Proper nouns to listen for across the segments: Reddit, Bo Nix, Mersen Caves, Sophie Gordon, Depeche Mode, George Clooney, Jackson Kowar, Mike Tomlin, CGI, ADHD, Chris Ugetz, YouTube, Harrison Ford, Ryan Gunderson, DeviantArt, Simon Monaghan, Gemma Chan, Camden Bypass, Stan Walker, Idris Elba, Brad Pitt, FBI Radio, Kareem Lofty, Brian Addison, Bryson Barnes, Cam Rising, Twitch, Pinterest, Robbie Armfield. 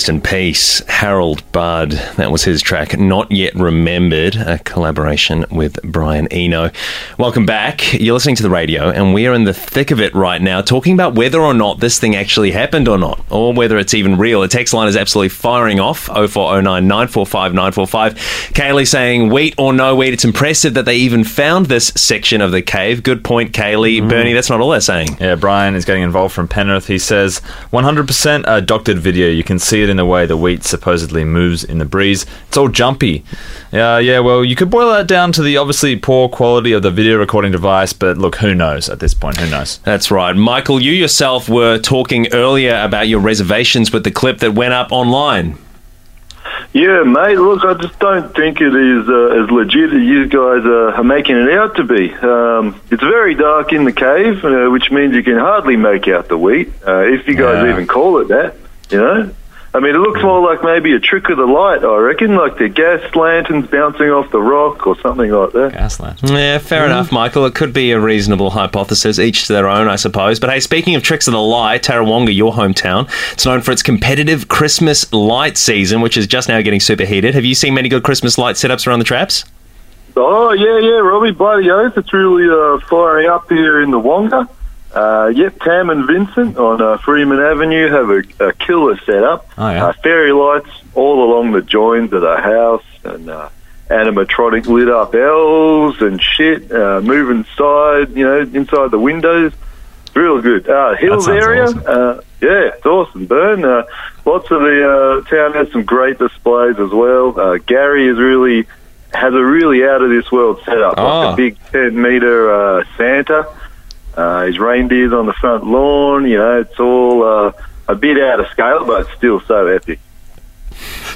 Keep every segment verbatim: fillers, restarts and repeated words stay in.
Rest in peace, Harold Budd. That was his track, Not Yet Remembered, a collaboration with Brian Eno. Welcome back. You're listening to the radio, and we're in the thick of it right now, talking about whether or not this thing actually happened or not, or whether it's even real. The text line is absolutely firing off, oh four oh nine, nine four five, nine four five. Kaylee saying, wheat or no wheat, it's impressive that they even found this section of the cave. Good point, Kaylee. Mm. Bernie, that's not all they're saying. Yeah, Brian is getting involved from Penrith. He says, one hundred percent a doctored video. You can see it in the way the wheat supposedly moves in the breeze. It's all jumpy. Uh, yeah, well, you could boil that down to the obviously poor quality of the video recording device, but look, who knows at this point? Who knows? That's right. Michael, you yourself were talking earlier about your reservations with the clip that went up online. Yeah, mate, look, I just don't think it is uh, as legit as you guys uh, are making it out to be. Um, it's very dark in the cave, uh, which means you can hardly make out the wheat, uh, if you guys yeah. even call it that, you know? I mean, it looks more like maybe a trick of the light, I reckon, like the gas lanterns bouncing off the rock or something like that. Gas lanterns. Yeah, fair mm-hmm. enough, Michael. It could be a reasonable hypothesis, each to their own, I suppose. But hey, speaking of tricks of the light, Tarawonga, your hometown, it's known for its competitive Christmas light season, which is just now getting superheated. Have you seen many good Christmas light setups around the traps? Oh, yeah, yeah, Robbie, by the oath, it's really uh, firing up here in the Wonga. Uh, yep, Tam and Vincent on uh, Freeman Avenue have a, a killer setup. Oh, yeah. uh, fairy lights all along the joins of the house, and uh, animatronic lit up elves and shit uh, moving side, you know, inside the windows. Real good. Uh, Hills area, awesome. uh, yeah, it's awesome. Burn. Uh, lots of the uh, town has some great displays as well. Uh, Gary is really has a really out of this world setup, oh. like a big ten meter uh, Santa. Uh, his reindeer's on the front lawn, you know, it's all uh, a bit out of scale, but it's still so epic.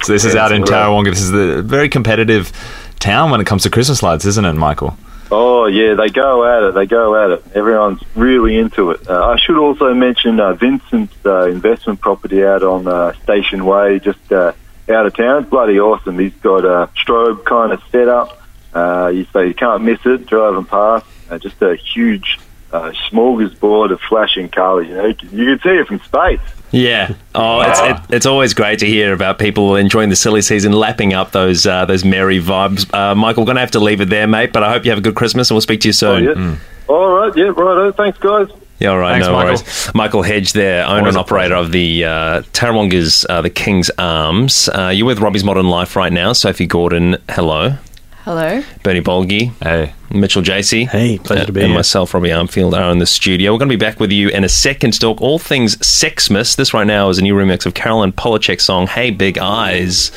So this yeah, is out in Tarawonga. This is a very competitive town when it comes to Christmas lights, isn't it, Michael? Oh, yeah, they go at it, they go at it. Everyone's really into it. Uh, I should also mention uh, Vincent's uh, investment property out on uh, Station Way, just uh, out of town. Bloody awesome. He's got a strobe kind of setup. Uh, you, so you can't miss it, driving past. Uh, just a huge... Uh, smorgasbord of flashing colours. You know, you can see it from space. Yeah. Oh, it's it, it's always great to hear about people enjoying the silly season, lapping up those uh, those merry vibes. Uh, Michael, we're going to have to leave it there, mate, but I hope you have a good Christmas and we'll speak to you soon. Oh, yeah. Mm. All right. Yeah, righto. Thanks, guys. Yeah, all right, Thanks, no Michael. worries. Michael Hedge there, owner and operator of the uh, Tarawonga's uh, The King's Arms. Uh, you're with Robbie's Modern Life right now. Sophie Gordon, hello. Hello. Bernie Bolgi. Hey. Mitchell J C. Hey, pleasure uh, to be and here. And myself, Robbie Armfield, are in the studio. We're going to be back with you in a second to talk all things Sexmas. This right now is a new remix of Carolyn Polachek's song, Hey Big Eyes.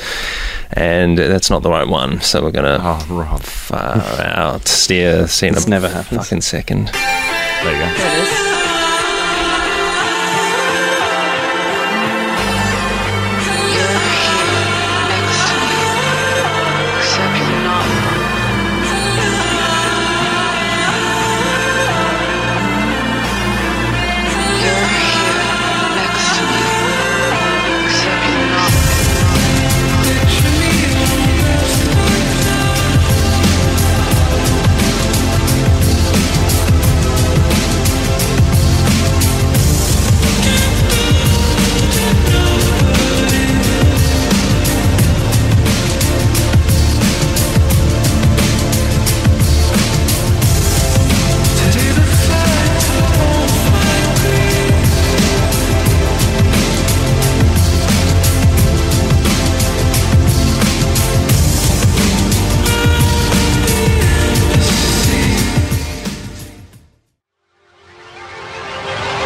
And that's not the right one, so we're going to oh, Rob. far out. Steer, see in this a never happens. fucking second. There you go. There it is.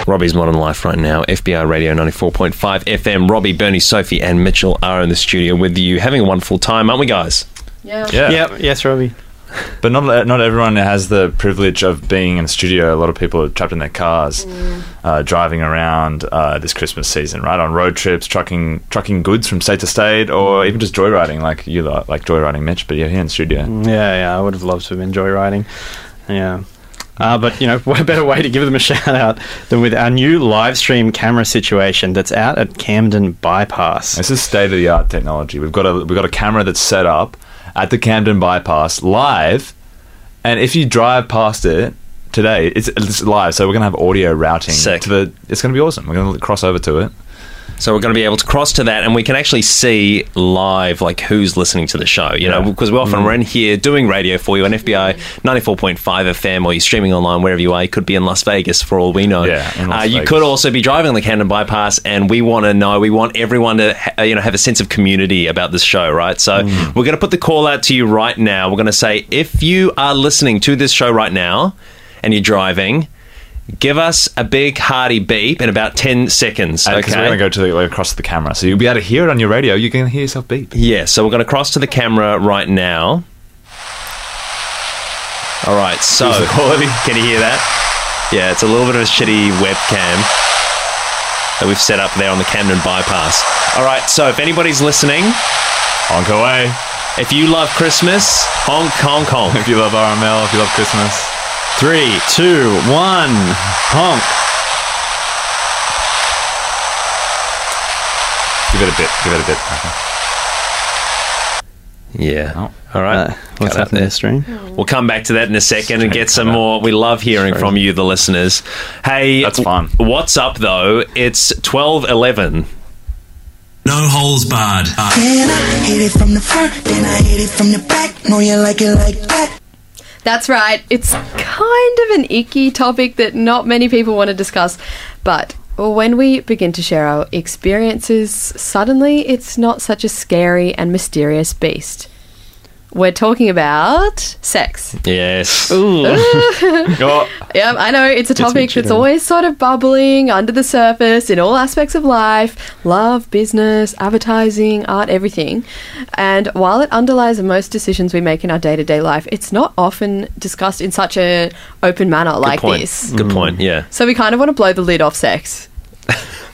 Robbie's Modern Life right now. F B R Radio ninety-four point five F M. Robbie, Bernie, Sophie and Mitchell are in the studio with you. Having a wonderful time, aren't we, guys? Yeah. Yeah. yeah. Yes, Robbie. But not not everyone has the privilege of being in the studio. A lot of people are trapped in their cars, mm. uh, driving around uh, this Christmas season, right? On road trips, trucking trucking goods from state to state, or even just joyriding, like you lot, like joyriding, Mitch, but you're here in the studio. Yeah, yeah. I would have loved to have been joyriding. Yeah. Uh, but, you know, what better way to give them a shout-out than with our new live stream camera situation that's out at Camden Bypass. This is state-of-the-art technology. We've got a we've got a camera that's set up at the Camden Bypass live, and if you drive past it today, it's, it's live, so we're going to have audio routing. Sick. To the, it's going to be awesome. We're going to cross over to it. So we're going to be able to cross to that, and we can actually see live, like, who's listening to the show, you yeah. know, because we often mm. we're in here doing radio for you on F B I ninety-four point five F M, or you're streaming online wherever you are. You could be in Las Vegas for all we know. Yeah, uh, you could also be driving the Camden Bypass, and we want to know, we want everyone to, ha- you know, have a sense of community about this show, right? So mm. we're going to put the call out to you right now. We're going to say, if you are listening to this show right now and you're driving, give us a big hearty beep in about ten seconds. Okay, because we're going to go to the, like, across the camera. So you'll be able to hear it on your radio. You can hear yourself beep. Yeah, so we're going to cross to the camera right now. All right, so the quality. Can you hear that? Yeah, it's a little bit of a shitty webcam that we've set up there on the Camden Bypass. All right, so if anybody's listening, honk away. If you love Christmas, honk, honk, honk. If you love R M L, if you love Christmas. Three, two, one, honk. Give it a bit, give it a bit. Okay. Yeah. Oh. All right. Uh, what's that there, Stream? We'll come back to that in a second Stream and get some more. We love hearing Stream. from you, the listeners. Hey, that's fun. What's up, though? It's twelve eleven. No holes barred. Then I hit it from the front, then I hit it from the back. No, you like it like that. That's right. It's kind of an icky topic that not many people want to discuss, but when we begin to share our experiences, suddenly it's not such a scary and mysterious beast. We're talking about sex. Yes. Ooh. oh. Yeah, I know. It's a topic it's that's always sort of bubbling under the surface in all aspects of life. Love, business, advertising, art, everything. And while it underlies most decisions we make in our day-to-day life, it's not often discussed in such an open manner like Good this. Good mm. point, yeah. So we kind of want to blow the lid off sex.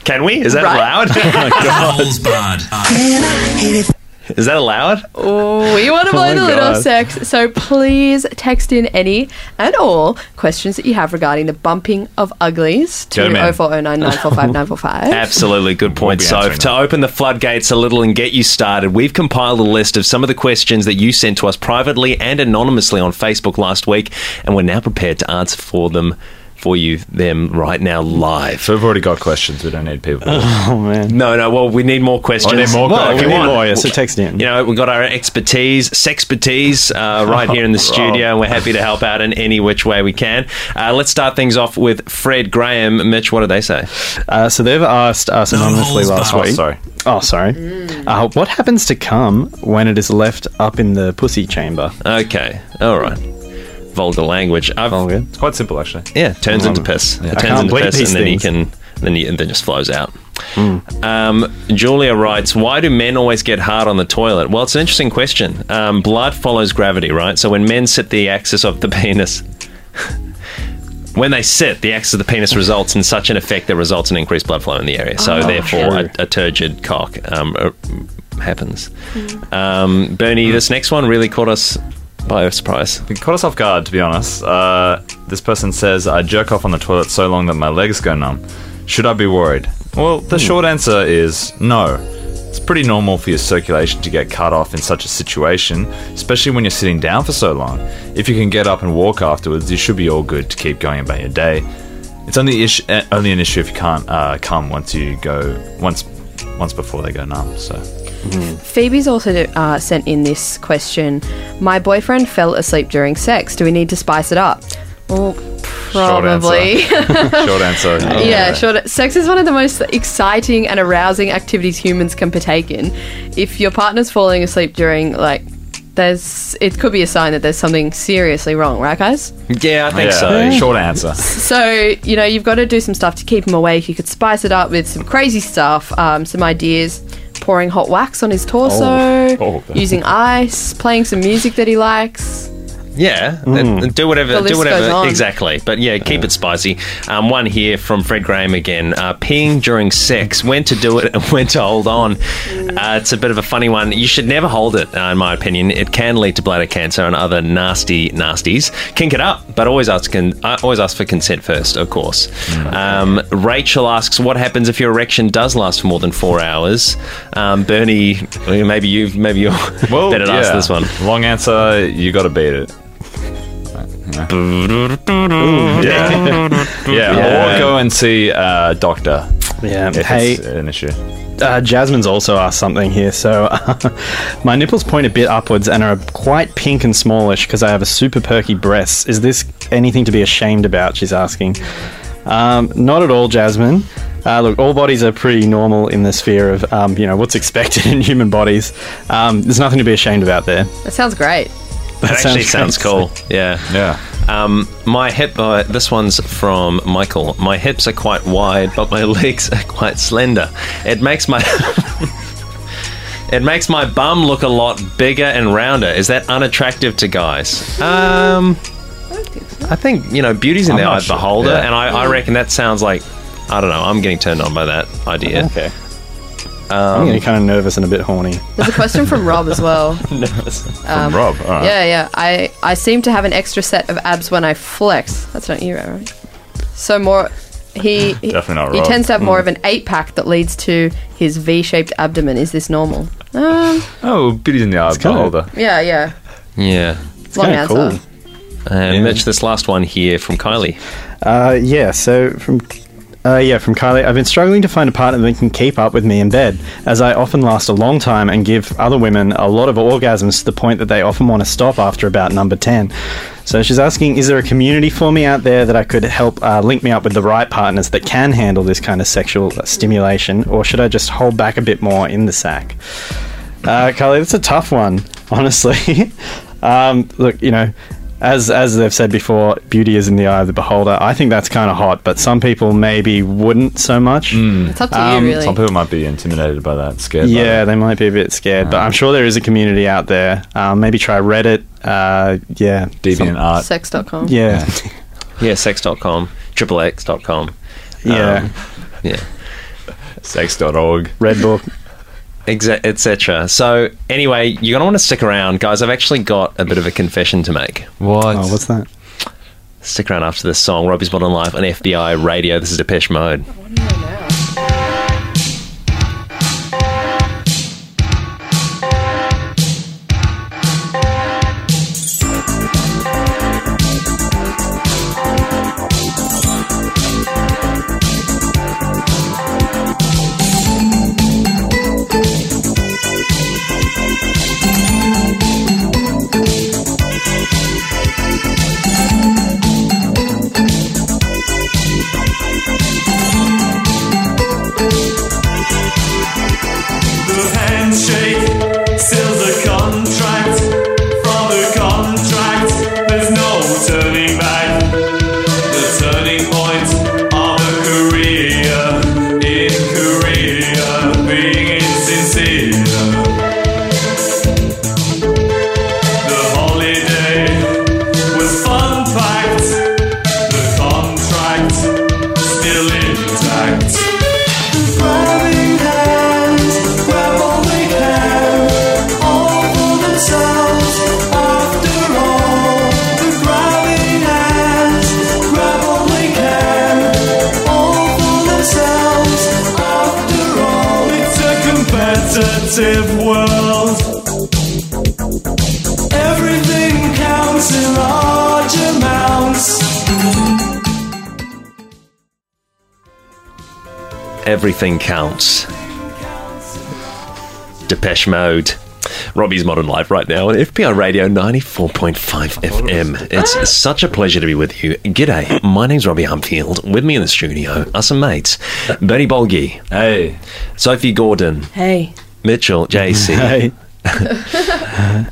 Can we? Is that right? Loud? Oh, my God. Is that allowed? Oh, we want to blow oh the lid off sex, so please text in any and all questions that you have regarding the bumping of uglies to oh four oh nine, nine four five, nine four five. Absolutely, good point. We'll so, to that. open the floodgates a little and get you started, we've compiled a list of some of the questions that you sent to us privately and anonymously on Facebook last week, and we're now prepared to answer for them. For you, them right now live. So we've already got questions. We don't need people. Oh man. No, no. Well, we need more questions. We need more. Well, we, we need more. Yeah, so text in. You know, we've got our expertise, sexpertise, uh, right here in the studio, and we're happy to help out in any which way we can. Uh, let's start things off with Fred Graham. Mitch, what do they say? Uh, so they've asked us anonymously last week. Oh, sorry. Oh, sorry. Mm. Uh, what happens to cum when it is left up in the pussy chamber? Okay. All right. Vulgar language. I've, vulgar. It's quite simple, actually. Yeah, turns into piss. Yeah. It turns into piss, and then things. you can, then you, and then just flows out. Mm. Um, Julia writes, why do men always get hard on the toilet? Well, it's an interesting question. Um, blood follows gravity, right? So when men sit the axis of the penis, when they sit, the axis of the penis results in such an effect that results in increased blood flow in the area. So oh, therefore, a, a turgid cock um, uh, happens. Mm. Um, Bernie, mm. this next one really caught us. By a surprise. It caught us off guard, to be honest. Uh, this person says, I jerk off on the toilet so long that my legs go numb. Should I be worried? Well, the mm. short answer is no. It's pretty normal for your circulation to get cut off in such a situation, especially when you're sitting down for so long. If you can get up and walk afterwards, you should be all good to keep going about your day. It's only, ish- only an issue if you can't uh, come once you go... once once before they go numb, so... Mm. Phoebe's also uh, sent in this question. My boyfriend fell asleep during sex. Do we need to spice it up? Well, probably. Short answer. short answer. Yeah, yeah, short. Sex is one of the most exciting and arousing activities humans can partake in. If your partner's falling asleep during, like, there's, it could be a sign that there's something seriously wrong, right, guys? Yeah, I think yeah. so. Yeah. Short answer. So, you know, you've got to do some stuff to keep him awake. You could spice it up with some crazy stuff, um, some ideas. Pouring hot wax on his torso, oh, oh. using ice, playing some music that he likes. Yeah, mm. do whatever, do whatever, exactly. But yeah, keep it spicy. Um, one here from Fred Graham again. Uh, peeing during sex, when to do it and when to hold on. Uh, it's a bit of a funny one. You should never hold it, uh, in my opinion. It can lead to bladder cancer and other nasty nasties. Kink it up, but always ask, con- uh, always ask for consent first, of course. Mm. Um, Rachel asks, what happens if your erection does last for more than four hours? Um, Bernie, maybe you've maybe you're well, better to yeah. ask this one. Long answer, you got to beat it. Ooh, yeah. yeah, yeah, or go and see a uh, doctor. Yeah. If hey, it's an issue. Uh, Jasmine's also asked something here. So, uh, my nipples point a bit upwards and are quite pink and smallish because I have a super perky breasts. Is this anything to be ashamed about? She's asking. Um, not at all, Jasmine. Uh, look, all bodies are pretty normal in the sphere of, um, you know, what's expected in human bodies. Um, there's nothing to be ashamed about there. That sounds great. That, that actually sounds, sounds cool. Yeah. Yeah. Um, my hip, uh, this one's from Michael. My hips are quite wide, but my legs are quite slender. It makes my... It makes my bum look a lot bigger and rounder. Is that unattractive to guys? Um... I think, you know, beauty's in the eye of the beholder, yeah. and I, I reckon that sounds like, I don't know, I'm getting turned on by that idea. Okay. Um, I'm getting kind of nervous and a bit horny. There's a question from Rob as well. nervous. Um, from Rob, all right. Yeah, yeah. I, I seem to have an extra set of abs when I flex. That's not you, right? So more, he, he, Definitely not Rob. He tends to have more mm. of an eight-pack that leads to his V-shaped abdomen. Is this normal? Um, oh, beauty's in the eye of the beholder. Yeah, yeah. Yeah. It's Long answer. Cool. And yeah. Mitch, this last one here from Kylie. Uh, yeah, so from uh, yeah from Kylie, I've been struggling to find a partner that can keep up with me in bed, as I often last a long time and give other women a lot of orgasms to the point that they often want to stop after about number ten. So she's asking, is there a community for me out there that I could help uh, link me up with the right partners that can handle this kind of sexual stimulation, or should I just hold back a bit more in the sack? Uh, Kylie, that's a tough one, honestly. um, look, you know, As as they've said before, beauty is in the eye of the beholder. I think that's kind of hot, but some people maybe wouldn't so much. Mm. It's up to um, you, really. Some people might be intimidated by that, scared. Yeah, by they might be a bit scared, uh, but I'm sure there is a community out there. Um, maybe try Reddit. Uh, yeah, DeviantArt, sex dot com. Yeah, yeah, sex dot com, triple x dot com. Yeah, um, yeah, sex dot org, Redbook. Etc. So, anyway, you're going to want to stick around. Guys, I've actually got a bit of a confession to make. What? Oh, what's that? Stick around after this song. Robbie's Modern Life on F B I Radio. This is Depeche Mode. Everything counts. Depeche Mode. Robbie's Modern Life right now on F B I Radio ninety-four point five F M. It's such a pleasure to be with you. G'day, my name's Robbie Humfield. With me in the studio are some mates. Bernie Bolgi. Hey. Sophie Gordon. Hey. Mitchell. J C. Hey.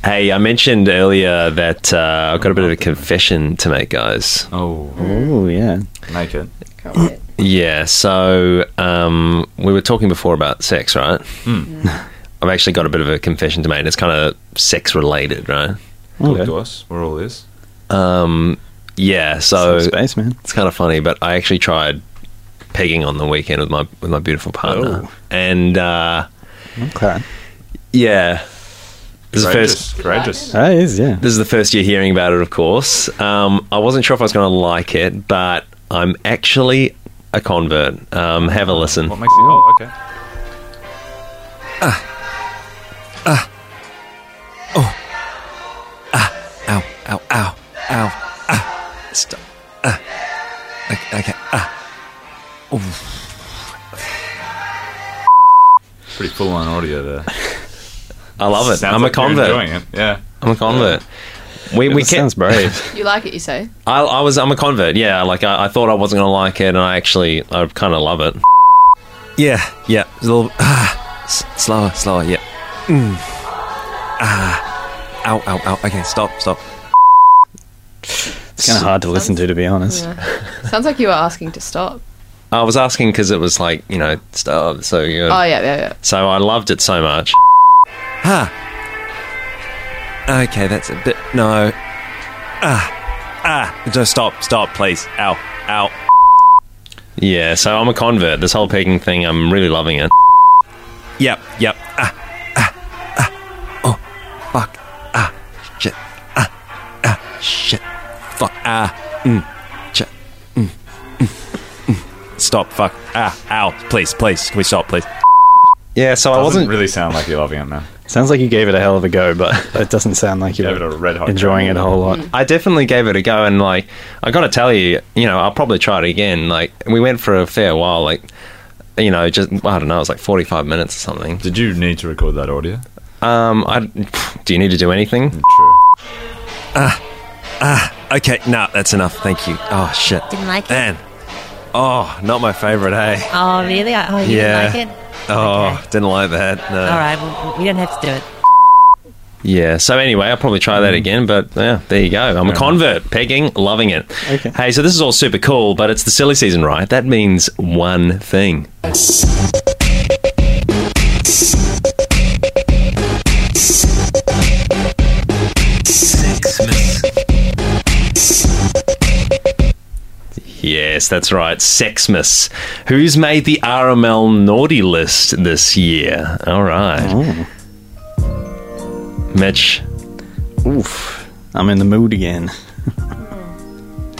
Hey, I mentioned earlier that uh, I've got a bit of a confession to make, guys. Oh. Oh, yeah. Make it. Can't wait. Yeah, so um, we were talking before about sex, right? Mm. Yeah. I've actually got a bit of a confession to make, and it's kind of sex-related, right? Talk to us. We're all this. Um, yeah, so space, man. It's kind of funny, but I actually tried pegging on the weekend with my with my beautiful partner, oh. and uh, okay, yeah, this courageous, is the first courageous. That is, yeah. This is the first year hearing about it, of course. Um, I wasn't sure if I was going to like it, but I'm actually a convert. Um, have a listen. What makes you? Oh, okay. Ah, ah, oh, ah, ow, ow, ow, ow, ah, stop, ah, okay, ah, ooh. pretty full on audio there. I love it. Sounds I'm like a convert. You're enjoying it. Yeah. I'm a convert. Yeah. We, we kept, sounds brave. You like it, you say? I, I was. I'm a convert. Yeah. Like I, I thought I wasn't gonna like it, and I actually I kind of love it. Yeah. Yeah. It's a little ah, s- slower, slower. Yeah. Mm. Ah. Ow, ow, ow. Okay. Stop. Stop. It's kind of hard to sounds, listen to, to be honest. Yeah. Sounds like you were asking to stop. I was asking because it was like, you know, stop. So you know, oh yeah, yeah, yeah. So I loved it so much. Ah. Okay, that's a bit... No. Ah. Ah. Just stop. Stop, please. Ow. Ow. Yeah, so I'm a convert. This whole pegging thing, I'm really loving it. Yep. Yep. Ah. Ah. Ah. Oh. Fuck. Ah. Shit. Ah. Ah. Shit. Fuck. Ah. Mm. Shit. Mm. Mm. Mm. Stop. Fuck. Ah. Ow. Please. Please. Can we stop, please? Yeah, so doesn't I wasn't... really sound like you're loving it, man. Sounds like you gave it a hell of a go, but it doesn't sound like you gave it a red hot enjoying it a whole lot. Mm. I definitely gave it a go, and like I got to tell you, you know, I'll probably try it again. Like we went for a fair while, like you know, just I don't know, it was like forty-five minutes or something. Did you need to record that audio? Um, I do you need to do anything? True. Ah, uh, ah, uh, okay, no, that's enough. Thank you. Oh shit, didn't like Man. It. Oh, not my favorite, hey. Oh really? Oh, you yeah. didn't like it? Oh, okay. Didn't like that. No. All right, well, we don't have to do it. Yeah, so anyway, I'll probably try that again, but yeah, there you go. I'm a convert, pegging, loving it. Okay. Hey, so this is all super cool, but it's the silly season, right? That means one thing. Yes, that's right. Sexmas. Who's made the R M L naughty list this year? All right. Oh. Mitch. Oof. I'm in the mood again.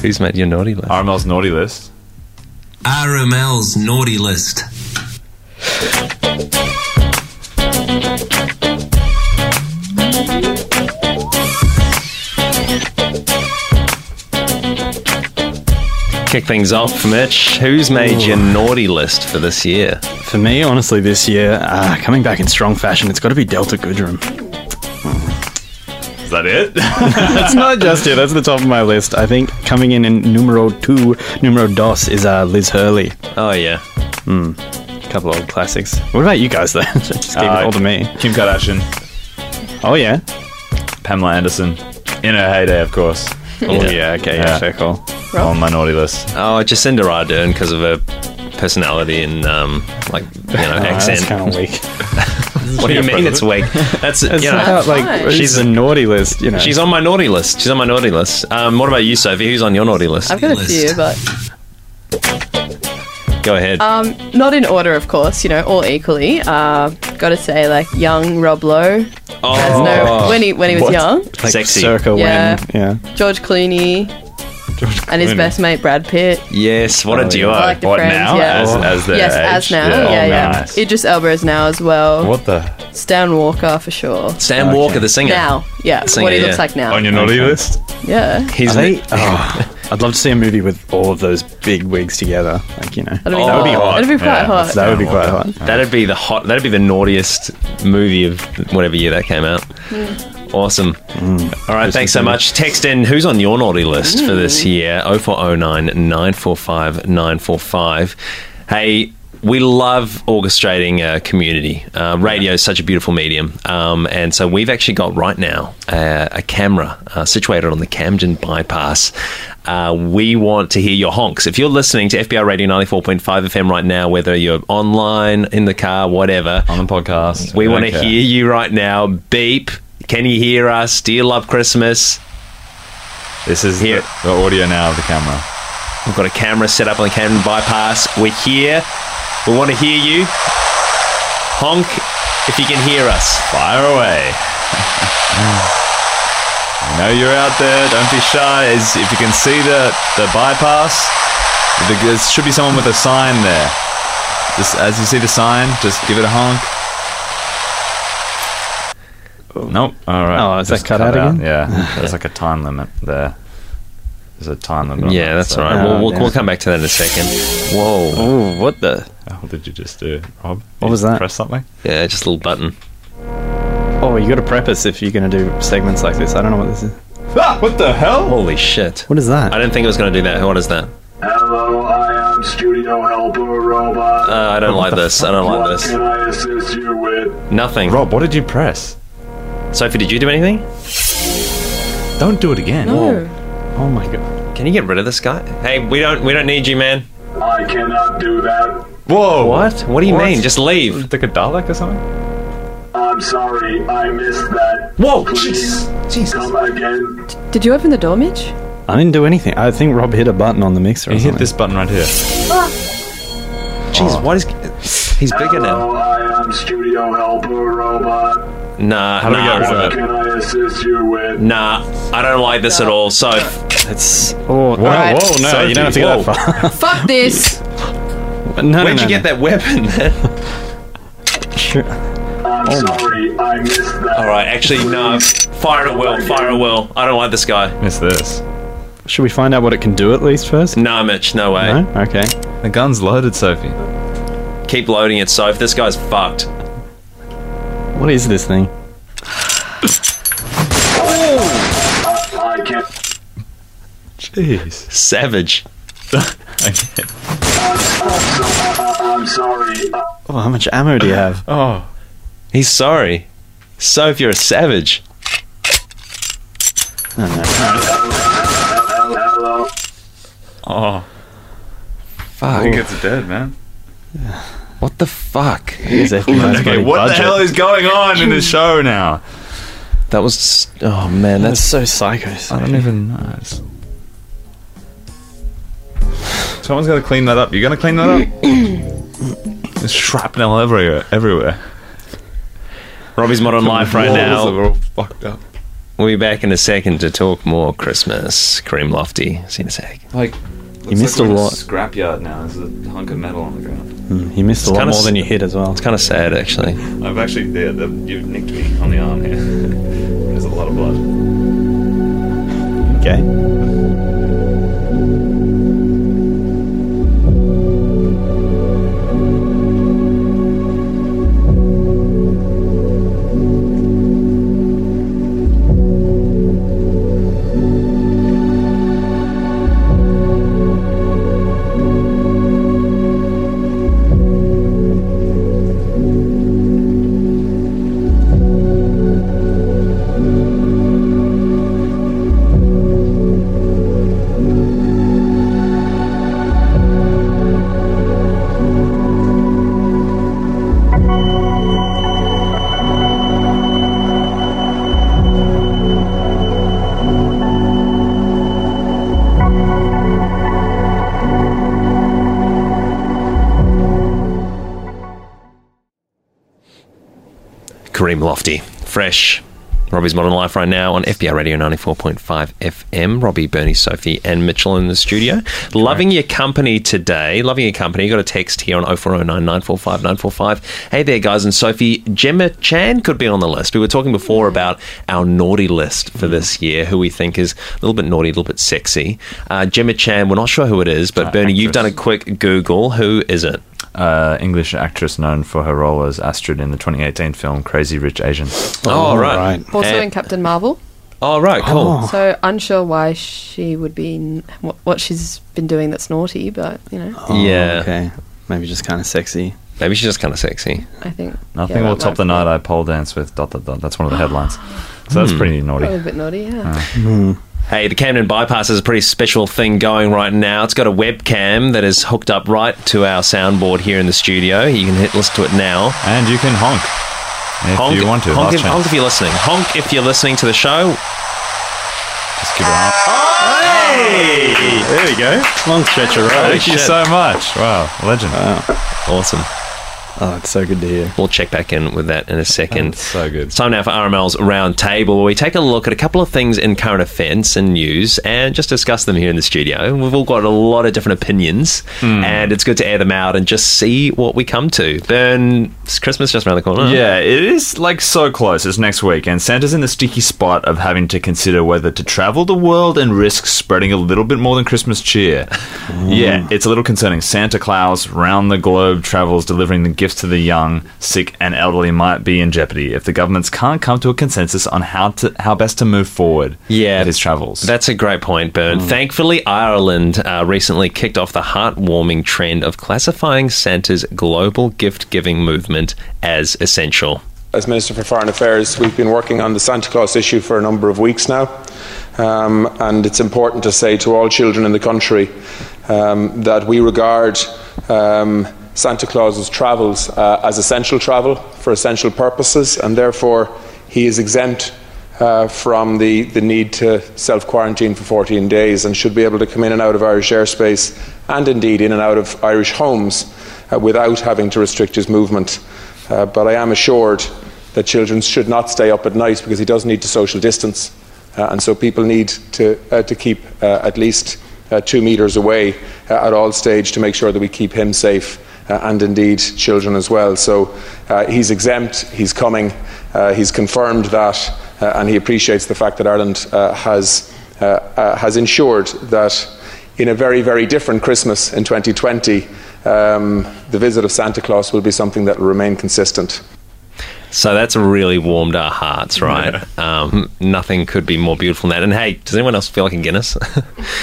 Who's made your naughty list? R M L's naughty list. R M L's naughty list. Kick things off, Mitch. Who's made Ooh. your naughty list for this year? For me, honestly, this year, uh, coming back in strong fashion, it's got to be Delta Goodrem. Mm. Is that it? It's not just it. That's the top of my list. I think coming in in numero two, numero dos, is uh, Liz Hurley. Oh, yeah. Hmm. A couple of old classics. What about you guys, though? Just keep uh, it all to me. Kim Kardashian. Oh, yeah. Pamela Anderson. In her heyday, of course. Oh, yeah. yeah, okay, yeah, fair call. Rob? On my naughty list. Oh, Jacinda Ardern because of her personality and, um, like, you know, oh, accent. That's kind of weak. What do you mean it's weak? That's, it's you know, not, like, she's a naughty list, you know. She's on my naughty list. She's on my naughty list. Um, what about you, Sophie? Who's on your naughty list? I've got a few, but... Go ahead. Um, not in order, of course, you know, all equally. Uh, gotta say, like, young Rob Lowe. Oh. No, when he, when he was what? young. Like, sexy. Circa yeah. when, yeah. George Clooney. And his best mate, Brad Pitt. Yes, what a duo. Like what, friends, now? Yeah. As, as their yes, age. as now. Yeah, yeah. yeah. Oh, nice. Idris Elba is now as well. What the? Stan Walker, for sure. Stan okay. Walker, the singer. Now, yeah. Singer, what he yeah. looks like now. On your naughty okay. list? Yeah. He's they, oh, I'd love to see a movie with all of those big wigs together. Like, you know. That'd be, oh, that would be hot. That'd be quite yeah. hot. That would be quite hot. That'd be the hot, that'd be the naughtiest movie of whatever year that came out. Mm. Awesome. Mm. All right, thanks so much. Text in who's on your naughty list mm. for this year. oh four oh nine, nine four five, nine four five. Hey, we love orchestrating a community. Uh, radio is such a beautiful medium. Um, and so we've actually got right now uh, a camera uh, situated on the Camden Bypass. Uh, we want to hear your honks. If you're listening to F B I Radio ninety-four point five F M right now, whether you're online, in the car, whatever. On the podcast. We want to hear you right now. Beep. Can you hear us? Do you love Christmas? This is here. The, the audio now of the camera. We've got a camera set up on the Camden Bypass. We're here. We want to hear you. Honk if you can hear us. Fire away. I know you're out there. Don't be shy. As if you can see the, the bypass, there should be someone with a sign there. Just as you see the sign, just give it a honk. Nope. All right. Oh, is that cut, cut out again? Out. Yeah. There's like a time limit there. there's a time limit. Yeah, that's so. All right. Oh, we'll, we'll, we'll come back to that in a second. Whoa. Oh, what the? What did you just do, Rob? What was that? Press something? Yeah, just a little button. Oh, you got to preface if you're going to do segments like this. I don't know what this is. Ah, what the hell? Holy shit. What is that? I didn't think it was going to do that. What is that? Hello, I am Studio Helper Robot. Uh, I don't like this. I don't like what this. What can I assist you with? Nothing. Rob, what did you press? Sophie, did you do anything? Don't do it again. No. Oh, oh my god. Can you get rid of this guy? Hey, we don't we don't need you, man. I cannot do that. Whoa. What? What do you what? mean? Just leave. Like a Dalek or something? I'm sorry, I missed that. Whoa, jeez. Jesus. Come again. D- did you open the door, Mitch? I didn't do anything. I think Rob hit a button on the mixer. He hit this button right here. Ah. Jeez, oh. what is... He's Hello, bigger now. I am Studio Helper Robot. Nah, How nah. Go, what can I assist you with? Nah, I don't like this no. at all, so... It's... Oh, whoa, right. whoa, no, so you don't have to go that far. Fuck this. no, no, Where'd no, you no. get that weapon, man? Sure. I'm oh sorry, I missed that. Alright, actually, no. Fire at will, fire at will. I don't like this guy. Miss this. Should we find out what it can do at least first? No, Mitch, no way. No? Okay. The gun's loaded, Sophie. Keep loading it, Soph. This guy's fucked. What is this thing? Oh! I, I can't. Jeez. Savage. I can't. I'm sorry. Oh, how much ammo do you have? Oh. He's sorry. So if you're a savage. Oh, no. Hello. Oh. Fuck. I think it's dead, man. Yeah. What the fuck? Okay, what budget. the hell is going on in the show now? That was... Oh, man, that's, that's so psycho. I don't even know. It's... Someone's got to clean that up. You going to clean that up? There's shrapnel everywhere. everywhere. Robbie's Modern Life right now. We're all fucked up. We'll be back in a second to talk more Christmas. Kareem Lofty. See you in a sec. Like, you missed like a lot. Scrapyard now. There's a hunk of metal on the ground. Mm, you missed it's a lot more s- than you hit as well. It's kind of sad, actually. I've actually yeah, the, you've nicked me on the arm here. There's a lot of blood. Okay. Kareem Lofty, fresh. Robbie's Modern Life right now on F B R Radio ninety-four point five F M. Robbie, Bernie, Sophie, and Mitchell in the studio. Correct. Loving your company today. Loving your company. You got a text here on oh four oh nine, nine four five, nine four five. Hey there, guys. And Sophie, Gemma Chan could be on the list. We were talking before about our naughty list for this year, who we think is a little bit naughty, a little bit sexy. Uh, Gemma Chan, we're not sure who it is, but uh, Bernie, actress. You've done a quick Google. Who is it? Uh, English actress known for her role as Astrid in the twenty eighteen film Crazy Rich Asians. Oh, oh right. right. Also and in Captain Marvel. Oh, right, cool. Oh. So, unsure why she would be... What, what she's been doing that's naughty, but, you know. Oh, yeah. Okay. Maybe just kind of sexy. Maybe she's just kind of sexy. I think... Nothing yeah, will top the night I pole dance with dot, dot, dot. That's one of the headlines. So, that's mm. pretty naughty. A little bit naughty, yeah. Uh, mm. Hey, the Camden Bypass is a pretty special thing going right now. It's got a webcam that is hooked up right to our soundboard here in the studio. You can hit listen to it now. And you can honk if honk, you want to. Honk if, honk if you're listening. Honk if you're listening to the show. Just give it up. Oh, hey! There we go. Long stretch of road. Thank you so much. Wow, legend. Wow. Awesome. Oh, it's so good to hear. We'll check back in with that in a second. Oh, so good. It's time now for R M L's Roundtable, where we take a look at a couple of things in current offence and news and just discuss them here in the studio. We've all got a lot of different opinions, mm. and it's good to air them out and just see what we come to. Burn, it's Christmas just around the corner. Yeah, it is, like, so close. It's next week, and Santa's in the sticky spot of having to consider whether to travel the world and risk spreading a little bit more than Christmas cheer. Ooh. Yeah, it's a little concerning. Santa Claus, round the globe, travels delivering the gifts to the young, sick and elderly might be in jeopardy if the governments can't come to a consensus on how to how best to move forward yeah, with his travels. That's a great point, Bern. Mm. Thankfully, Ireland uh, recently kicked off the heartwarming trend of classifying Santa's global gift-giving movement as essential. As Minister for Foreign Affairs, we've been working on the Santa Claus issue for a number of weeks now, um, and it's important to say to all children in the country um, that we regard um, Santa Claus's travels uh, as essential travel for essential purposes, and therefore he is exempt uh, from the, the need to self-quarantine for fourteen days and should be able to come in and out of Irish airspace and indeed in and out of Irish homes uh, without having to restrict his movement. Uh, but I am assured that children should not stay up at night because he does need to social distance, uh, and so people need to, uh, to keep uh, at least uh, two metres away uh, at all stages to make sure that we keep him safe. Uh, and indeed children as well. So uh, he's exempt, he's coming, uh, he's confirmed that, uh, and he appreciates the fact that Ireland uh, has uh, uh, has ensured that in a very, very different Christmas in twenty twenty, um, the visit of Santa Claus will be something that will remain consistent. So that's really warmed our hearts, right? Yeah. Um, nothing could be more beautiful than that. And hey, does anyone else feel like in Guinness?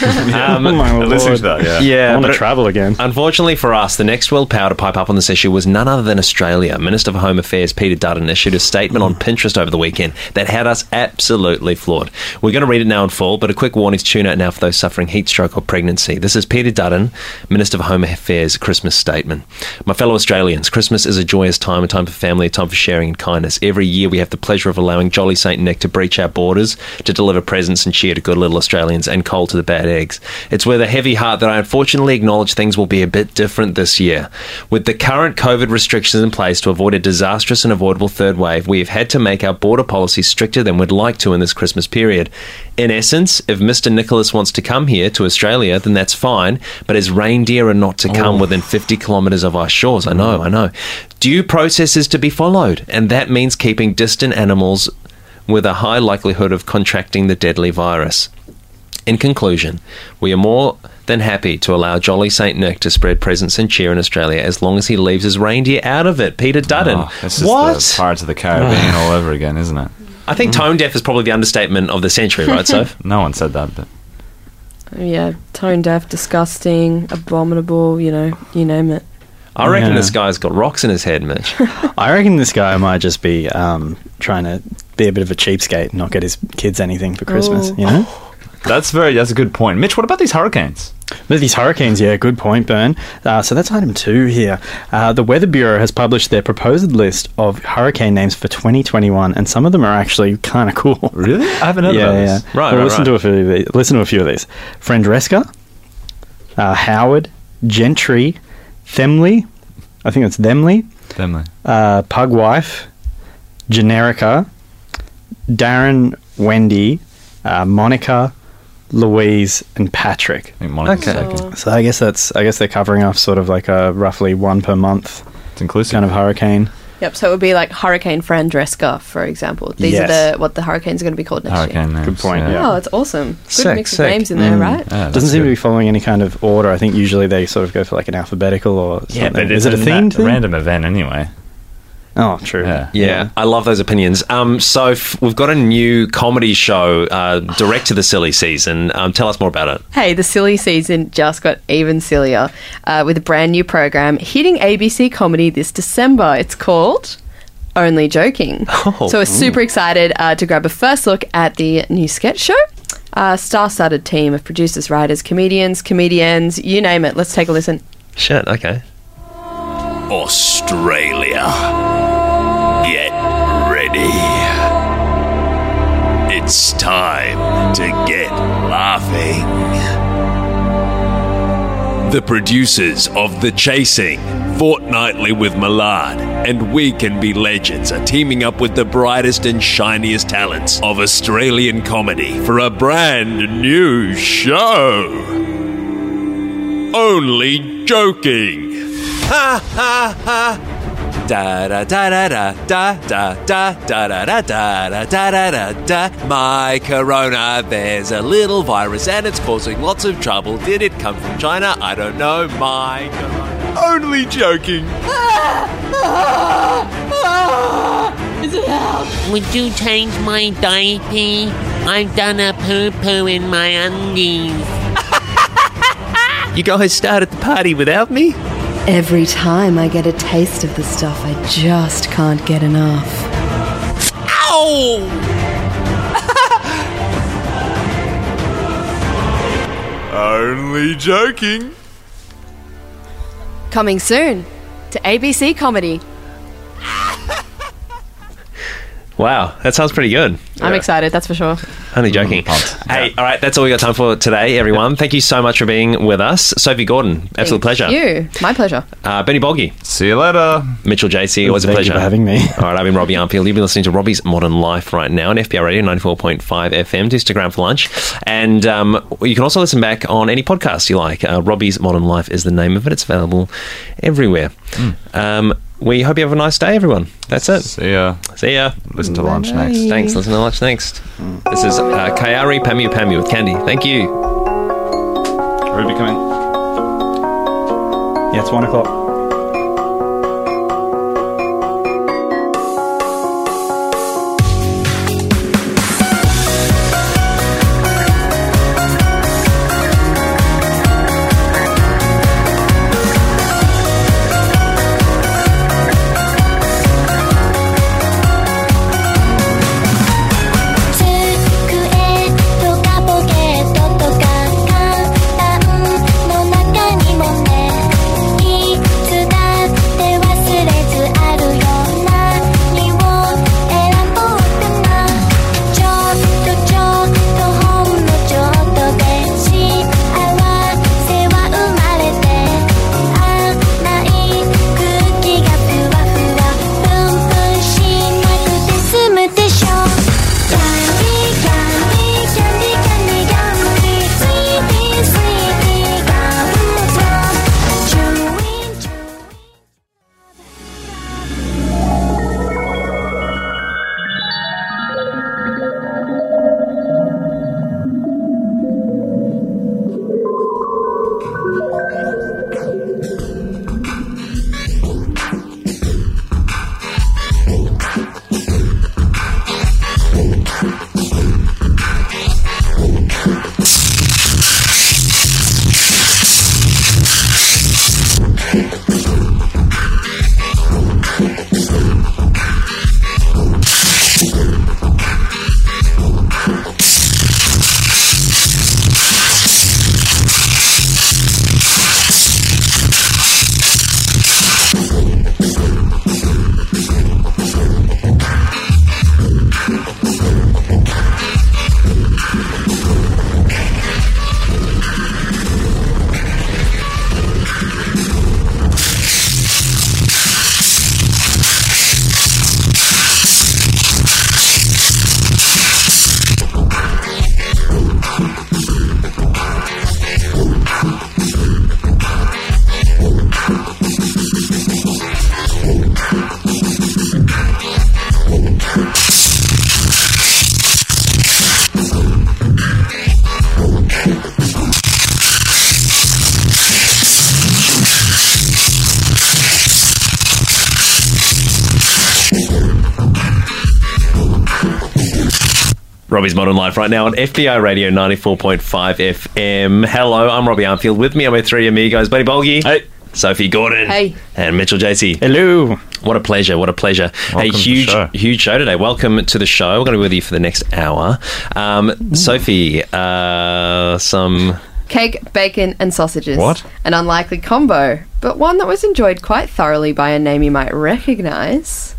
yeah. um, oh my Lord. Listen to that, yeah. yeah I want to travel again. Unfortunately for us, the next world power to pipe up on this issue was none other than Australia. Minister for Home Affairs Peter Dutton issued a statement on Pinterest over the weekend that had us absolutely floored. We're going to read it now in full, but a quick warning to tune out now for those suffering heat stroke or pregnancy. This is Peter Dutton, Minister for Home Affairs Christmas statement. My fellow Australians, Christmas is a joyous time, a time for family, a time for sharing and kindness. Every year we have the pleasure of allowing Jolly Saint Nick to breach our borders, to deliver presents and cheer to good little Australians and coal to the bad eggs. It's with a heavy heart that I unfortunately acknowledge things will be a bit different this year. With the current COVID restrictions in place to avoid a disastrous and avoidable third wave, we have had to make our border policy stricter than we'd like to in this Christmas period. In essence, if Mister Nicholas wants to come here to Australia, then that's fine, but his reindeer are not to come oh. within fifty kilometres of our shores. I know, I know. Due process is to be followed, and that means keeping distant animals with a high likelihood of contracting the deadly virus. In conclusion, we are more than happy to allow Jolly Saint Nick to spread presents and cheer in Australia as long as he leaves his reindeer out of it. Peter Dutton. Oh, this is what? The Pirates of the Caribbean all over again, isn't it? I think mm. tone deaf is probably the understatement of the century, right, Soph? No one said that, but... Yeah, tone deaf, disgusting, abominable, you know, you name it. I reckon yeah. this guy's got rocks in his head, Mitch. I reckon this guy might just be um, trying to be a bit of a cheapskate and not get his kids anything for Christmas, oh. you know? That's very. That's a good point. Mitch, what about these hurricanes? But these hurricanes, yeah, good point, Bern. Uh, so that's item two here. Uh, the Weather Bureau has published their proposed list of hurricane names for twenty twenty-one, and some of them are actually kind of cool. Really? I haven't heard yeah, of those. Yeah. Right, well, right, listen right. to a few of these. Listen to a few of these. Friendresca, uh, Howard, Gentry, Themley, I think it's Themley, Themley. Uh, Pugwife, Generica, Darren, Wendy, uh, Monica, Louise and Patrick. I think okay. Second. So I guess that's. I guess they're covering off sort of like a roughly one per month. It's inclusive. Kind of hurricane. Yep. So it would be like Hurricane Friendresca, for example. These yes. are the what the hurricanes are going to be called next hurricane year. Names. Good point. Yeah. Oh, it's awesome. Good sick, mix sick. Of names in there, mm. right? Yeah, doesn't seem good. To be following any kind of order. I think usually they sort of go for like an alphabetical or something. Yeah, but is it a themed thing? Random event anyway. Oh, true. Yeah. Yeah. yeah, I love those opinions. Um, so f- we've got a new comedy show uh, direct to the silly season. Um, tell us more about it. Hey, the silly season just got even sillier uh, with a brand new program hitting A B C Comedy this December. It's called Only Joking. Oh, so we're super excited uh, to grab a first look at the new sketch show. Uh, star-studded team of producers, writers, comedians, comedians, you name it. Let's take a listen. Shit, okay. Australia, get ready. It's time to get laughing. The producers of The Chasing, Fortnightly with Millard, and We Can Be Legends are teaming up with the brightest and shiniest talents of Australian comedy for a brand new show. Only Joking. Ha ha ha. Da da da da da da da da da da da da da da da da. My corona, there's a little virus and it's causing lots of trouble. Did it come from China? I don't know. My corona. Only Joking. Is it out? Would you change my diaper? I've done a poo poo in my undies. You guys started the party without me? Every time I get a taste of the stuff, I just can't get enough. Ow! Only Joking. Coming soon to A B C Comedy. Wow, that sounds pretty good. I'm yeah. excited, that's for sure. Only Joking. Mm, hey, yeah. all right, that's all we got time for today, everyone. Thank you so much for being with us. Sophie Gordon, absolute Thank pleasure. You, my pleasure. Uh, Benny Boggy. See you later. Mitchell J C, always a pleasure. Thank you for having me. All right, I've been Robbie Armfield. You've been listening to Robbie's Modern Life right now on F B I Radio ninety-four point five F M, to Instagram for lunch. And um, you can also listen back on any podcast you like. Uh, Robbie's Modern Life is the name of it. It's available everywhere. Mm. Um, We hope you have a nice day, everyone. That's it. See ya. See ya. Listen to lunch Bye. next. Thanks. Listen to lunch next. Mm. This is uh, Kyary Pamyu Pamyu with Candy. Thank you. Ruby, come in. Yeah, it's one o'clock. Robbie's Modern Life right now on F B I Radio ninety-four point five F M. Hello, I'm Robbie Armfield. With me are my three amigos, Buddy Bolgi. Hey. Sophie Gordon. Hey. And Mitchell J C. Hello. What a pleasure, what a pleasure. Welcome a huge, to huge show today. Welcome to the show. We're going to be with you for the next hour. Um, mm. Sophie, uh, some... Cake, bacon and sausages. What? An unlikely combo, but one that was enjoyed quite thoroughly by a name you might recognise.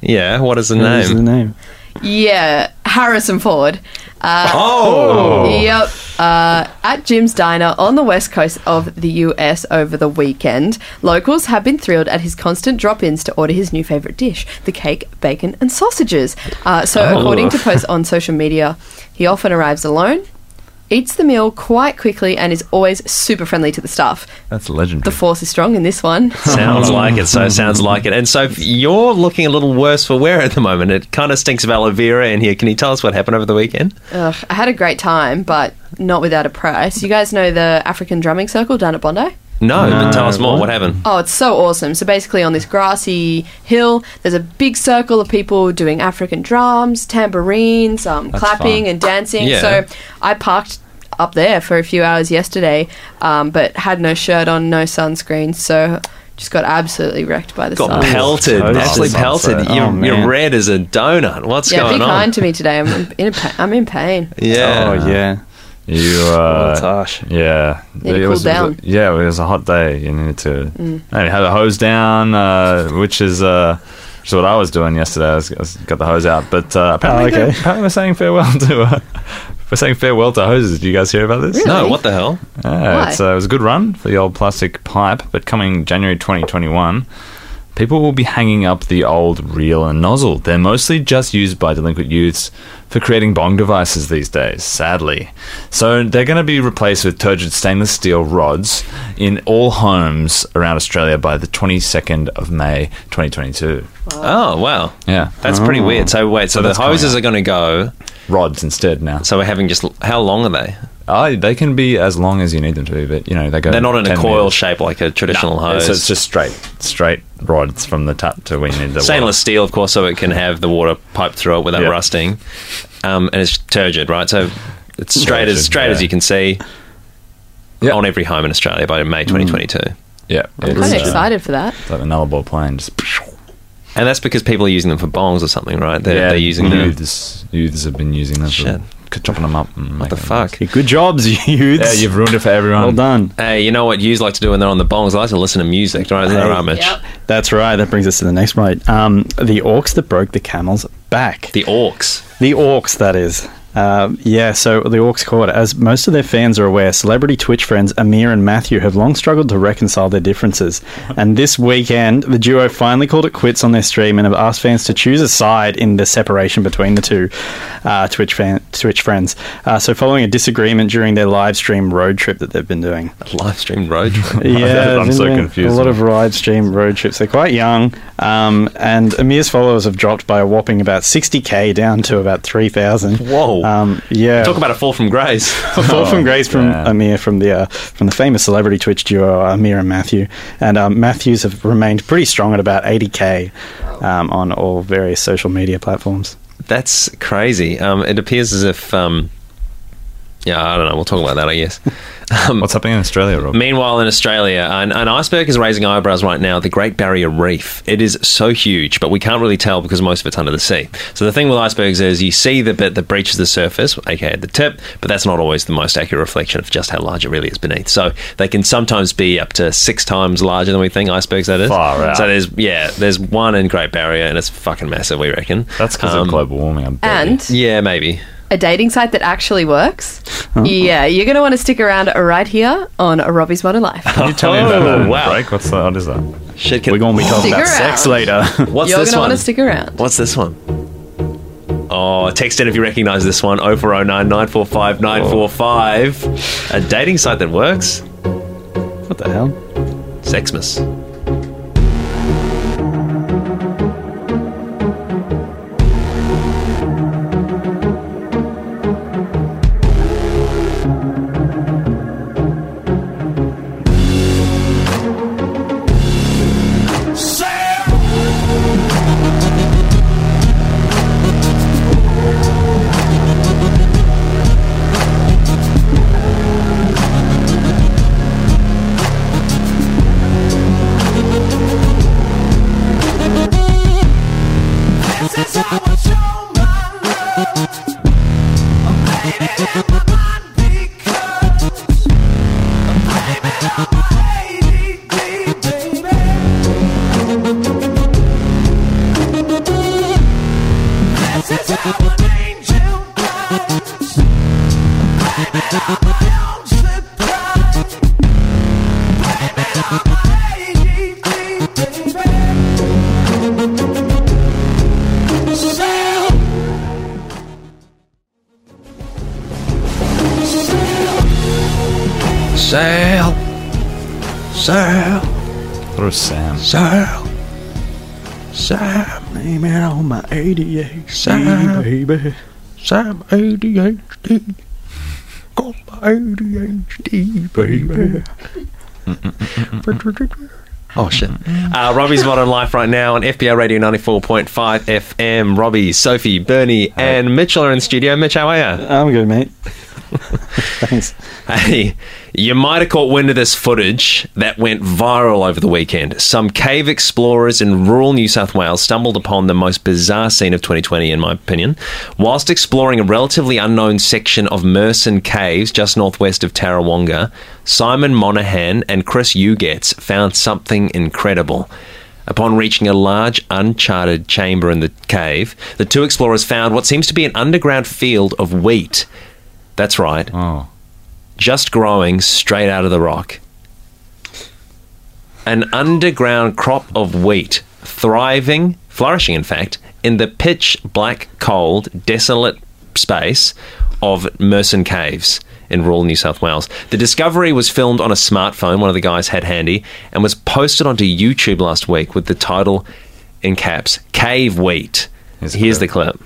Yeah, what is the what name? What is the name? Yeah, Harrison Ford. Uh, oh! Yep. uh, at Jim's Diner on the west coast of the U S over the weekend. Locals have been thrilled at his constant drop-ins to order his new favourite dish, the cake, bacon and sausages. Uh, so oh. according to posts on social media, he often arrives alone, eats the meal quite quickly and is always super friendly to the staff. That's legendary. The force is strong in this one. Sounds like it. So sounds like it. And so you're looking a little worse for wear at the moment. It kind of stinks of aloe vera in here. Can you tell us what happened over the weekend? Ugh, I had a great time, but not without a price. You guys know the African drumming circle down at Bondi? No, no, but tell us more. What happened? Oh, it's so awesome. So basically on this grassy hill, there's a big circle of people doing African drums, tambourines, um, clapping fun. and dancing. Yeah. So I parked up there for a few hours yesterday, um, but had no shirt on, no sunscreen, so just got absolutely wrecked by the got sun. Got pelted, totally absolutely pelted. Oh, you're, you're red as a donut. What's yeah, going on? Yeah, be kind to me today. I'm in, a pa- I'm in pain. Yeah. Oh, yeah. You, uh, oh, yeah, it, it was, down. It was, yeah, it was a hot day. You needed to, mm. I had a hose down, uh, which is, uh, which is what I was doing yesterday. I, was, I got the hose out, but uh, apparently, oh, okay. apparently we're saying farewell to, uh, we're saying farewell to hoses. Did you guys hear about this? Really? No, what the hell? Yeah, it's, uh, it was a good run for the old plastic pipe, but coming January twenty twenty-one, people will be hanging up the old reel and nozzle. They're mostly just used by delinquent youths for creating bong devices these days, sadly. So they're going to be replaced with turgid stainless steel rods in all homes around Australia by the twenty-second of May, twenty twenty-two. Wow. Oh, wow. Yeah. That's oh. pretty weird. So, wait, so, so the hoses are going to go... rods instead now. So we're having just... how long are they? Oh, they can be as long as you need them to be, but, you know, they go... they're not in a coil meters. shape like a traditional no. hose. So it's just straight, straight rods from the tap to where you need the Stainless water. steel, of course, so it can have the water piped through it without yep. rusting. Um, and it's turgid, right? So it's straight, turgid, as, straight yeah. as you can see yep. on every home in Australia by May twenty twenty-two. Mm. Yeah. I'm kind of excited uh, for that. It's like a Nullarbor plane, just... and that's because people are using them for bongs or something, right? They're, yeah, they're using youths, them. Youths have been using them Shit. for chopping them up. And what the fuck? Yeah, good jobs, youths. Yeah, you've ruined it for everyone. Well done. Hey, you know what youths like to do when they're on the bongs? They like to listen to music, right? Isn't hey, that right, Mitch? Yep. That's right. That brings us to the next right. Um, the orcs that broke the camel's back. The orcs. The orcs, that is. Um, yeah, so the orcs caught. As most of their fans are aware, celebrity Twitch friends Amir and Matthew have long struggled to reconcile their differences. And this weekend, the duo finally called it quits on their stream and have asked fans to choose a side in the separation between the two uh, Twitch fan- Twitch friends. Uh, so following a disagreement during their live stream road trip that they've been doing. A live stream road trip? Yeah. I'm so confused. A lot of live stream road trips. They're quite young. Um, and Amir's followers have dropped by a whopping about sixty K down to about three thousand. Whoa. Um, yeah. Talk about a fall from grace. A fall oh, from grace from yeah. Amir, from the uh, from the famous celebrity Twitch duo Amir and Matthew. And um, Matthews have remained pretty strong at about eighty K um, on all various social media platforms. That's crazy. Um, it appears as if... Um, yeah, I don't know. We'll talk about that, I guess. Um, What's happening in Australia, Rob? Meanwhile, in Australia, an, an iceberg is raising eyebrows right now, the Great Barrier Reef. It is so huge, but we can't really tell because most of it's under the sea. So the thing with icebergs is you see the bit that breaches the surface, aka the tip, but that's not always the most accurate reflection of just how large it really is beneath. So they can sometimes be up to six times larger than we think, icebergs, that is. Far out. So there's, yeah, there's one in Great Barrier, and it's fucking massive, we reckon. That's because um, of global warming, I'm betting. And? Yeah, maybe. A dating site that actually works. Oh. Yeah, you're going to want to stick around right here on Robbie's Modern Life. Can you tell me about that wow. break? What's that? What is that? Shit, we're going to be talking about around. sex later. What's you're this one? You're going to want to stick around. What's this one? Oh, text in if you recognise this one. oh four oh nine, nine four five, nine four five. Oh. A dating site that works. What the hell? Sexmas. Sail, sail, through Sam, sail, Sam, name out on my A D H D, Sam, baby, Sam, A D H D, got my A D H D, baby. Oh shit! Uh, Robbie's Modern Life right now on F B R Radio ninety-four point five F M. Robbie, Sophie, Bernie, Hi. and Mitchell are in studio. Mitch, how are you? I'm good, mate. Thanks. Hey, you might have caught wind of this footage that went viral over the weekend. Some cave explorers in rural New South Wales stumbled upon the most bizarre scene of twenty twenty, in my opinion, whilst exploring a relatively unknown section of Mersen Caves just northwest of Tarawonga. Simon Monaghan and Chris Ugetz found something incredible. Upon reaching a large, uncharted chamber in the cave, the two explorers found what seems to be an underground field of wheat. That's right. Oh. Just growing straight out of the rock. An underground crop of wheat, thriving, flourishing in fact, in the pitch black, cold, desolate space of Mersen Caves in rural New South Wales. The discovery was filmed on a smartphone one of the guys had handy and was posted onto YouTube last week with the title in caps, Cave Wheat. Here's, Here's the clip.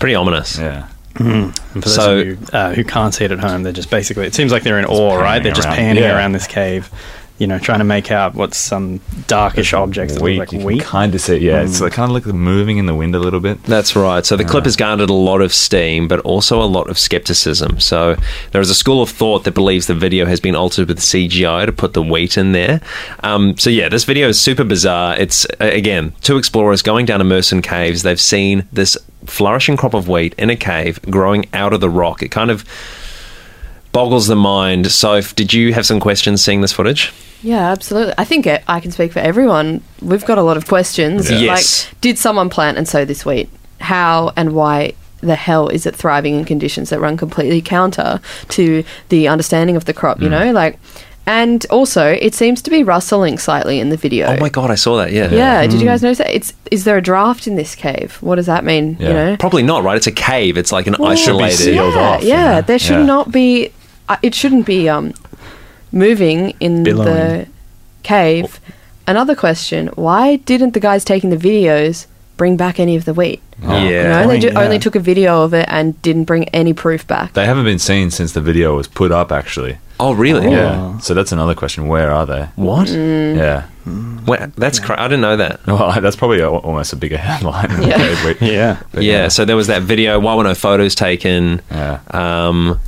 Pretty ominous. Yeah. Mm-hmm. For so, those of you uh, who can't see it at home, they're just basically, it seems like they're in awe, right? They're just around. panning yeah. around this cave, you know, trying to make out what's some darkish objects that look like wheat. You can kind of see it, yeah. Mm. It's like, kind of like moving in the wind a little bit. That's right. So the yeah. clip has garnered a lot of steam, but also a lot of scepticism. So there is a school of thought that believes the video has been altered with C G I to put the wheat in there. Um, so yeah, this video is super bizarre. It's, again, two explorers going down to Mersen Caves. They've seen this flourishing crop of wheat in a cave growing out of the rock. It kind of boggles the mind. Soph, did you have some questions seeing this footage? Yeah, absolutely. I think I can speak for everyone. We've got a lot of questions. Yeah. Yes. Like, did someone plant and sow this wheat? How and why the hell is it thriving in conditions that run completely counter to the understanding of the crop, you mm. know? Like, and also, it seems to be rustling slightly in the video. Oh, my God, I saw that, yeah. Yeah, mm. did you guys notice that? It's, is there a draft in this cave? What does that mean, yeah. you know? Probably not, right? It's a cave. It's like an well, isolated... It should be sealed off. Yeah, yeah, there should yeah. not be... Uh, it shouldn't be um, moving in Billowing. the cave. Oh. Another question, why didn't the guys taking the videos bring back any of the wheat? Oh, yeah. You know, they ju- yeah. only took a video of it and didn't bring any proof back. They haven't been seen since the video was put up, actually. Oh, really? Oh. Yeah. So that's another question. Where are they? What? Mm. Yeah. Well, that's cra- I didn't know that. Well, that's probably a, almost a bigger headline. Yeah. The yeah. Yeah, yeah. So there was that video. Why were no photos taken? Yeah. Um,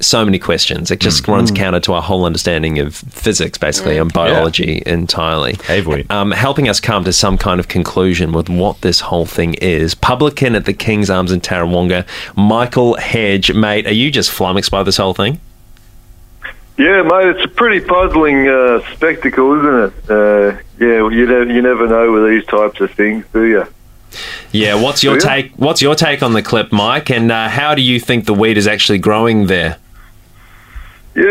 so many questions. It just mm. runs mm. counter to our whole understanding of physics, basically, mm. and biology yeah. entirely. Cave wheat. Um, helping us come to some kind of conclusion with what this whole thing is. Publican at the King's Arms in Tarawonga, Michael Hedge. Mate, are you just flummoxed by this whole thing? Yeah, mate, it's a pretty puzzling uh, spectacle, isn't it? Uh, yeah, well, you don't, you never know with these types of things, do you? Yeah, what's your take? What's your take on the clip, Mike? And uh, how do you think the wheat is actually growing there? Yeah,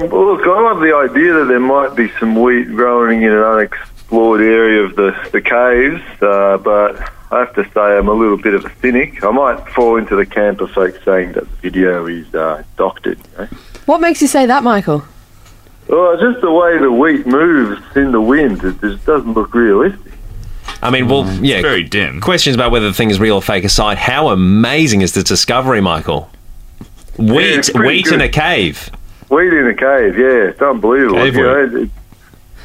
um, well, look, I love the idea that there might be some wheat growing in an unexplored area of the the caves, uh, but I have to say I'm a little bit of a cynic. I might fall into the camp of folks saying that the video is uh, doctored, you know? What makes you say that, Michael? Well, just the way the wheat moves in the wind, it just doesn't look realistic. I mean, well, yeah. It's very dim. Questions about whether the thing is real or fake aside, how amazing is this discovery, Michael? Wheat, yeah, wheat good. in a cave. Wheat in a cave, yeah. It's unbelievable. Cave you know, it's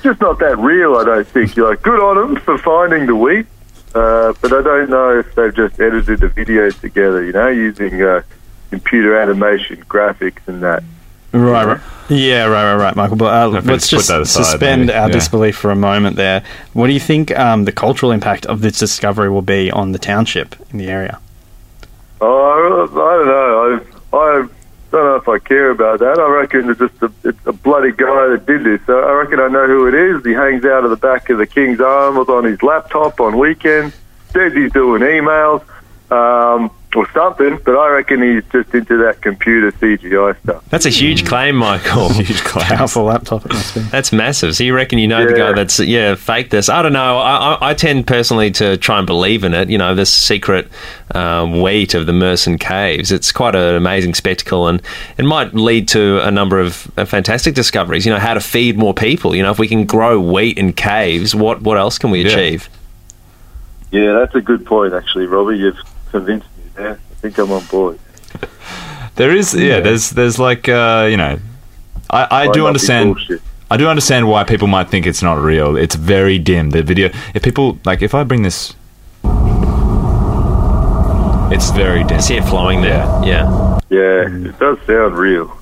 just not that real, I don't think. You're like, good on them for finding the wheat, uh, but I don't know if they've just edited the video together, you know, using uh, computer animation, graphics and that. Right, right. Yeah, right, right, right, Michael. But uh, let's just aside, suspend maybe. our yeah. disbelief for a moment there. What do you think um, the cultural impact of this discovery will be on the township in the area? Oh, I don't know. I, I don't know if I care about that. I reckon it's just a, it's a bloody guy that did this. So I reckon I know who it is. He hangs out of the back of the King's Arms on his laptop on weekends. Says he's doing emails um, or something, but I reckon he's just into that computer C G I stuff. That's a huge claim, Michael. Huge claim. Powerful laptop it must be. That's massive. So you reckon you know yeah. the guy that's yeah faked this? I don't know. I, I, I tend personally to try and believe in it. You know, this secret um, wheat of the Mersen Caves. It's quite an amazing spectacle, and it might lead to a number of uh, fantastic discoveries. You know, how to feed more people. You know, if we can grow wheat in caves, what what else can we yeah. achieve? Yeah, that's a good point, actually, Robbie. You've convinced me there. I think I'm on board. There is, yeah, yeah. There's, there's like, uh, you know, I, I do understand. I do understand why people might think it's not real. It's very dim. The video, if people like, if I bring this, it's very dim. I see it flowing there. Yeah, yeah, it does sound real.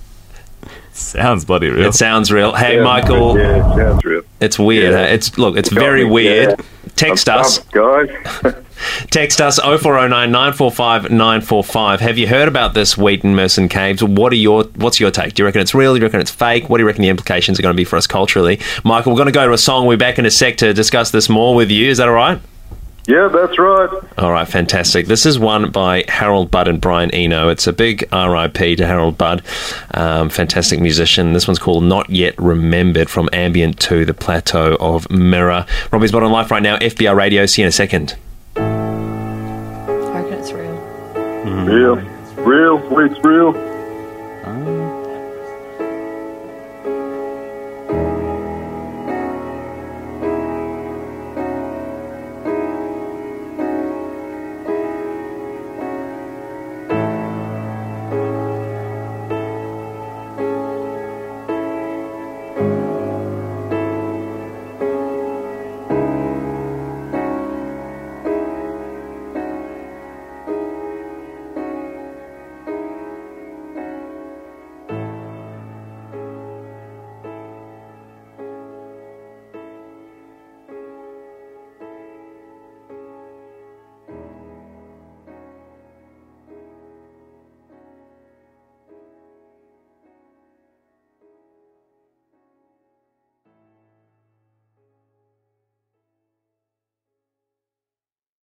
Sounds bloody real. It sounds real. Hey, sounds Michael. Good. Yeah, it sounds real. It's weird. Yeah. Huh? It's look. It's very me, weird. Yeah. Text I'm us, pumped, guys. Text us oh four oh nine, nine four five, nine four five. Have you heard about this wheat in Mersen Caves? What are your What's your take? Do you reckon it's real? Do you reckon it's fake? What do you reckon the implications are going to be for us culturally? Michael, we're going to go to a song. We're back in a sec to discuss this more with you. Is that all right? Yeah, that's right. All right, fantastic. This is one by Harold Budd and Brian Eno. It's a big R I P to Harold Budd. Um, fantastic musician. This one's called Not Yet Remembered, from Ambient to the Plateau of Mirror. Robbie's Bottom Life right now, F B R Radio. See you in a second. I reckon it's real. Mm. Real. Real. It's real. Um.